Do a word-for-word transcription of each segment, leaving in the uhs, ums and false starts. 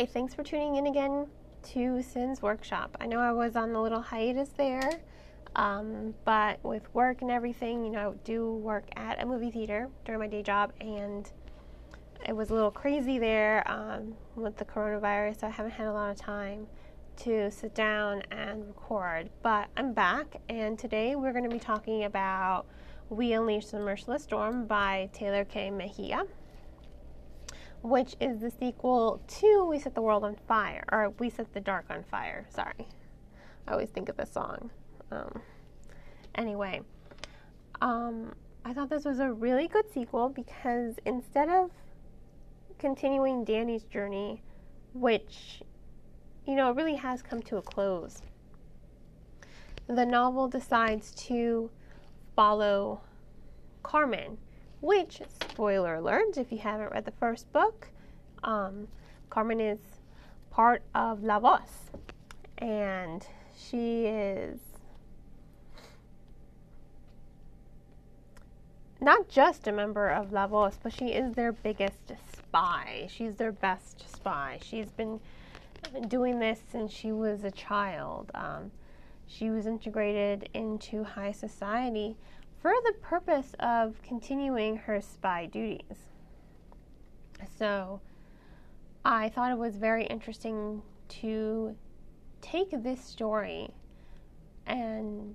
Hi, thanks for tuning in again to Sin's Workshop. I know I was on a little hiatus there, um, but with work and everything, you know, I do work at a movie theater during my day job, and it was a little crazy there um, with the coronavirus, so I haven't had a lot of time to sit down and record. But I'm back, and today we're going to be talking about We Unleash the Merciless Storm by Taylor K. Mejia, which is the sequel to We Set the World on Fire, or We Set the Dark on Fire, sorry. I always think of this song. Um, anyway, um, I thought this was a really good sequel because instead of continuing Danny's journey, which, you know, really has come to a close, the novel decides to follow Carmen, which, spoiler alert, if you haven't read the first book, um, Carmen is part of La Voz, and she is not just a member of La Voz, but she is their biggest spy. She's their best spy. She's been doing this since she was a child. Um, she was integrated into high society for the purpose of continuing her spy duties. So I thought it was very interesting to take this story and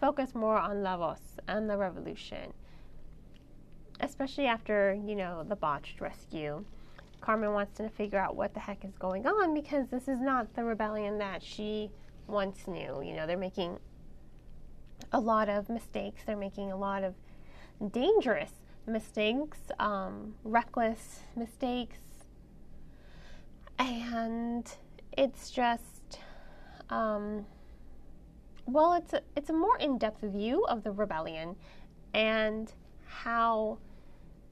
focus more on La Voz and the revolution, especially after, you know, the botched rescue. Carmen wants to figure out what the heck is going on, because this is not the rebellion that she once knew. You know, they're making a lot of mistakes. They're making a lot of dangerous mistakes, um, reckless mistakes, and it's just, um, well, it's a, it's a more in-depth view of the rebellion and how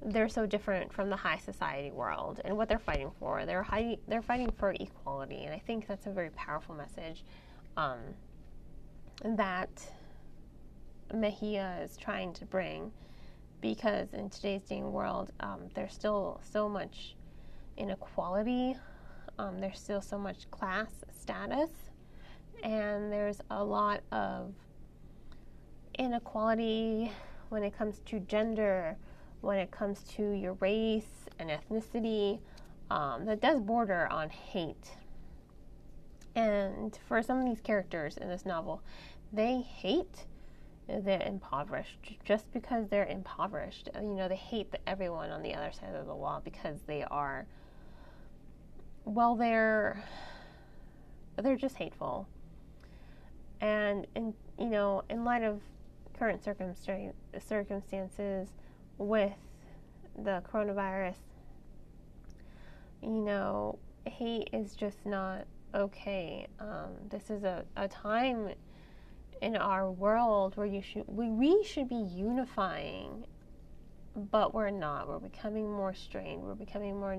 they're so different from the high society world and what they're fighting for. They're high, they're fighting for equality, and I think that's a very powerful message um, that Mejia is trying to bring, because in today's day and world, um, there's still so much inequality, um, there's still so much class status, and there's a lot of inequality when it comes to gender, when it comes to your race and ethnicity, um, that does border on hate. And for some of these characters in this novel, they hate the impoverished just because they're impoverished. You know, they hate the, everyone on the other side of the wall because they are, well, they're they're just hateful. And, and you know, in light of current circumstances, circumstances with the coronavirus, you know, hate is just not okay. Um, this is a, a time in our world where you should, we, we should be unifying, but we're not. We're becoming more strained. We're becoming more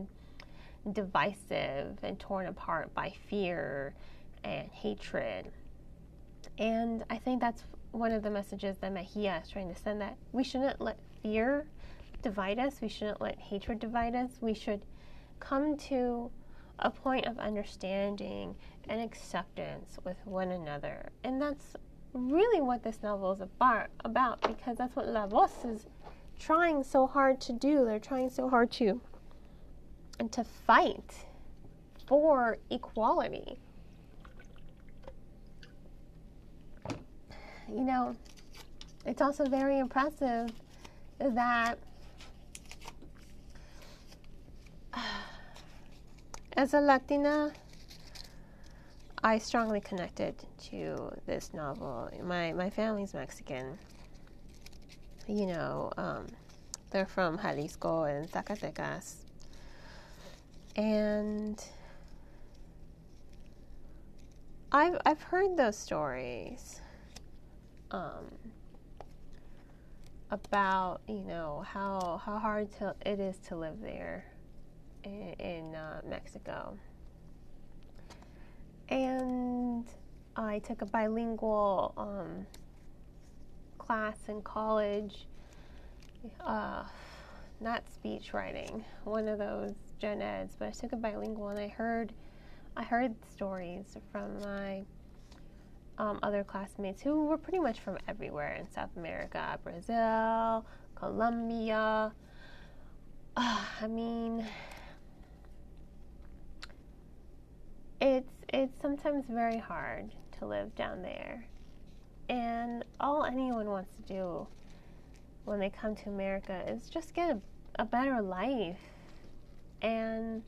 divisive and torn apart by fear and hatred. And I think that's one of the messages that Mejia is trying to send, that we shouldn't let fear divide us. We shouldn't let hatred divide us. We should come to a point of understanding and acceptance with one another. And that's really what this novel is about, about because that's what La Voz is trying so hard to do. They're trying so hard to and to fight for equality. You know, it's also very impressive that uh, as a Latina, I strongly connected to this novel. My my family's Mexican. You know, um, they're from Jalisco and Zacatecas. And I've I've heard those stories um, about, you know, how how hard to, it is to live there in, in uh, Mexico. And I took a bilingual um, class in college, uh, not speech writing, one of those gen eds, but I took a bilingual, and I heard I heard stories from my um, other classmates who were pretty much from everywhere in South America, Brazil, Colombia. Uh, I mean, it's it's sometimes very hard to live down there, and all anyone wants to do when they come to America is just get a, a better life. And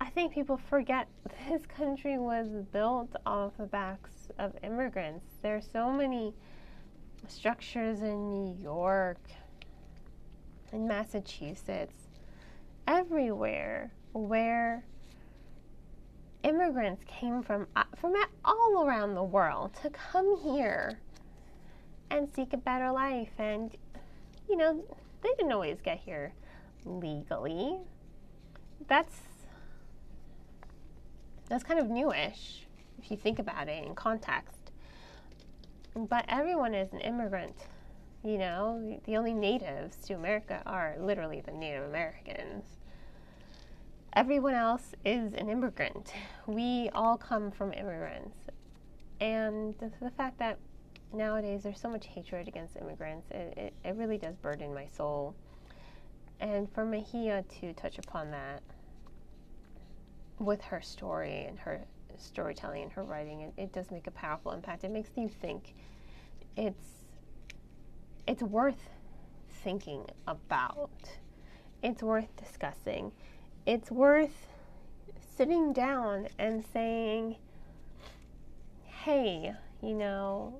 I think people forget this country was built off the backs of immigrants. There are so many structures in New York, in Massachusetts, everywhere where immigrants came from, from all around the world to come here and seek a better life. And, you know, they didn't always get here legally. That's that's kind of newish if you think about it in context. But everyone is an immigrant, you know. The only natives to America are literally the Native Americans. Everyone else is an immigrant. We all come from immigrants. And the, the fact that nowadays there's so much hatred against immigrants, it, it, it really does burden my soul. And for Mejia to touch upon that with her story and her storytelling and her writing, it, it does make a powerful impact. It makes you think. It's it's worth thinking about. It's worth discussing. It's worth sitting down and saying, hey, you know,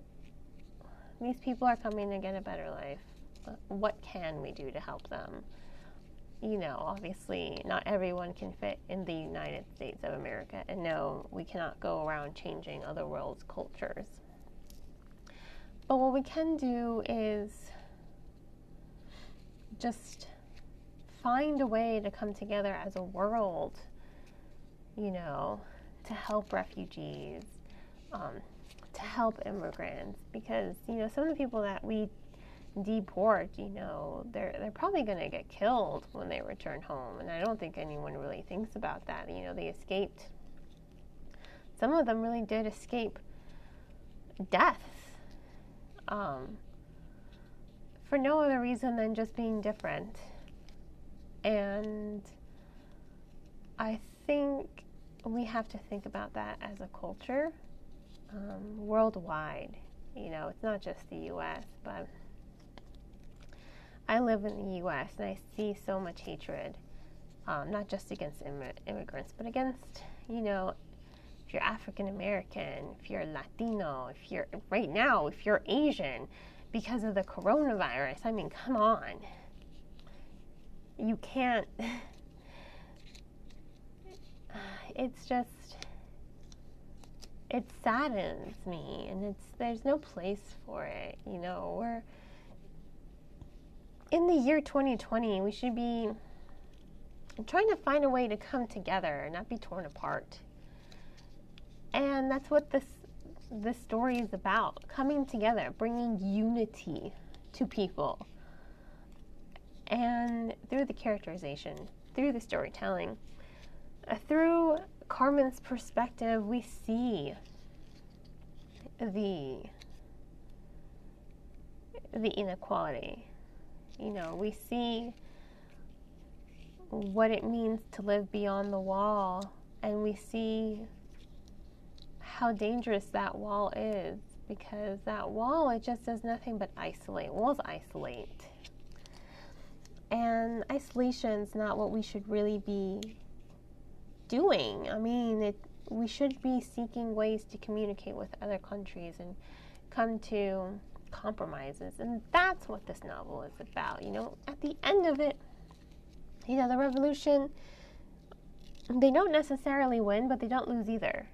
these people are coming to get a better life. What can we do to help them? You know, obviously, not everyone can fit in the United States of America, and no, we cannot go around changing other world's cultures. But what we can do is just find a way to come together as a world, you know, to help refugees, um, to help immigrants, because, you know, some of the people that we deport, you know, they're they're probably going to get killed when they return home, and I don't think anyone really thinks about that. You know, they escaped. Some of them really did escape death um, for no other reason than just being different. And I think we have to think about that as a culture, um, worldwide. You know, it's not just the U S, but I live in the U S and I see so much hatred, um, not just against Im immigrants, but against, you know, if you're African American, if you're Latino, if you're, right now, if you're Asian, because of the coronavirus. I mean, come on. You can't. It's just, it saddens me, and it's, there's no place for it. You know, we're, in the year twenty twenty, we should be trying to find a way to come together, not be torn apart. And that's what this, this story is about, coming together, bringing unity to people. And through the characterization, through the storytelling, uh, through Carmen's perspective, we see the, the inequality. You know, we see what it means to live beyond the wall, and we see how dangerous that wall is, because that wall, it just does nothing but isolate. Walls isolate. And isolation's not what we should really be doing. I mean, it, we should be seeking ways to communicate with other countries and come to compromises, and that's what this novel is about. You know, at the end of it, you know, the revolution, they don't necessarily win, but they don't lose either.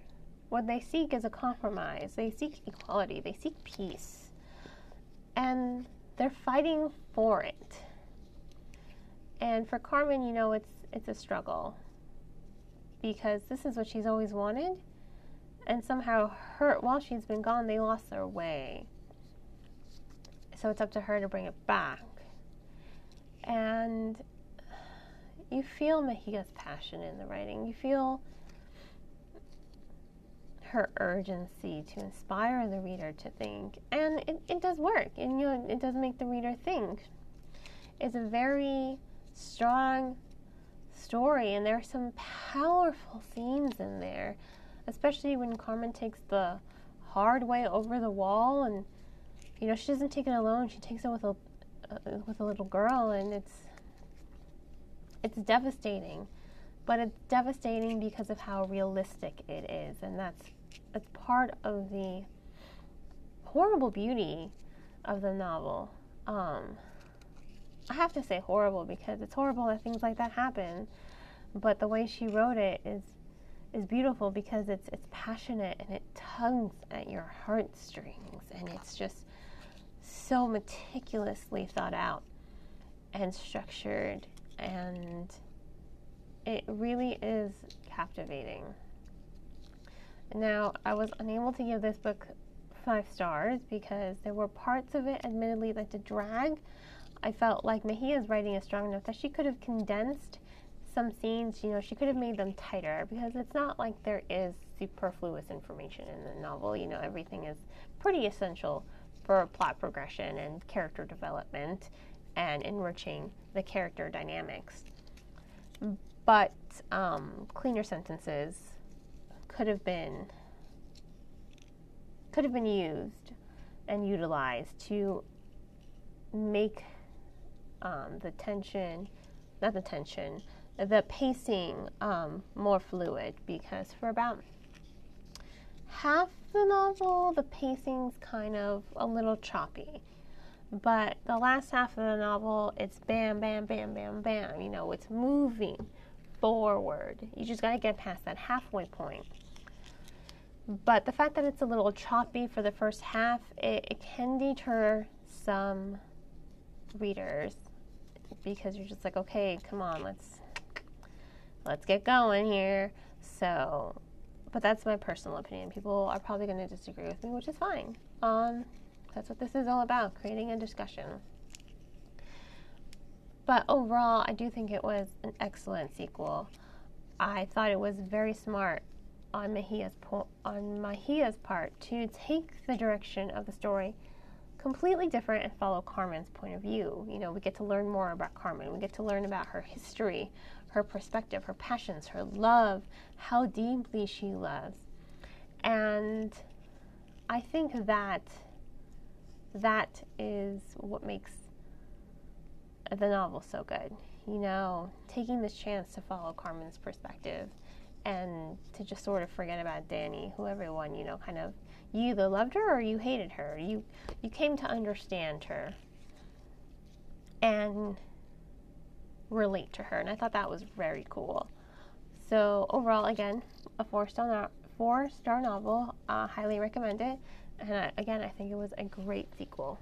What they seek is a compromise. They seek equality. They seek peace, and they're fighting for it. And for Carmen, you know, it's it's a struggle, because this is what she's always wanted, and somehow her, while she's been gone, they lost their way. So it's up to her to bring it back. And you feel Mejia's passion in the writing. You feel her urgency to inspire the reader to think, and it, it does work, and you know, it does make the reader think. It's a very strong story, and there are some powerful scenes in there, especially when Carmen takes the hard way over the wall, and you know, she doesn't take it alone. She takes it with a uh, with a little girl, and it's it's devastating. But it's devastating because of how realistic it is, and that's that's part of the horrible beauty of the novel. Um, I have to say horrible because it's horrible that things like that happen, but the way she wrote it is is beautiful because it's it's passionate and it tugs at your heartstrings, and it's just so meticulously thought out and structured, and it really is captivating. Now, I was unable to give this book five stars because there were parts of it, admittedly, that did drag. I felt like Mejia's writing is strong enough that she could have condensed some scenes, you know, she could have made them tighter, because it's not like there is superfluous information in the novel. You know, everything is pretty essential for plot progression and character development and enriching the character dynamics. But um, cleaner sentences could have been could have been used and utilized to make um, the tension, not the tension, the pacing um, more fluid. Because for about half the novel, the pacing's kind of a little choppy. But the last half of the novel, it's bam, bam, bam, bam, bam. You know, it's moving forward. You just got to get past that halfway point. But the fact that it's a little choppy for the first half, it, it can deter some readers, because you're just like, okay, come on, let's let's get going here. So, but that's my personal opinion. People are probably going to disagree with me, which is fine. Um. That's what this is all about, creating a discussion. But overall, I do think it was an excellent sequel. I thought it was very smart on Mejia's, po on Mejia's part to take the direction of the story completely different and follow Carmen's point of view. You know, we get to learn more about Carmen. We get to learn about her history, her perspective, her passions, her love, how deeply she loves. And I think that that is what makes the novel so good. You know, taking this chance to follow Carmen's perspective and to just sort of forget about Danny, who everyone, you know, kind of, you either loved her or you hated her. You, you came to understand her and relate to her, and I thought that was very cool. So overall, again, a four-star no four-star novel. Uh, highly recommend it. And I, again, I think it was a great sequel.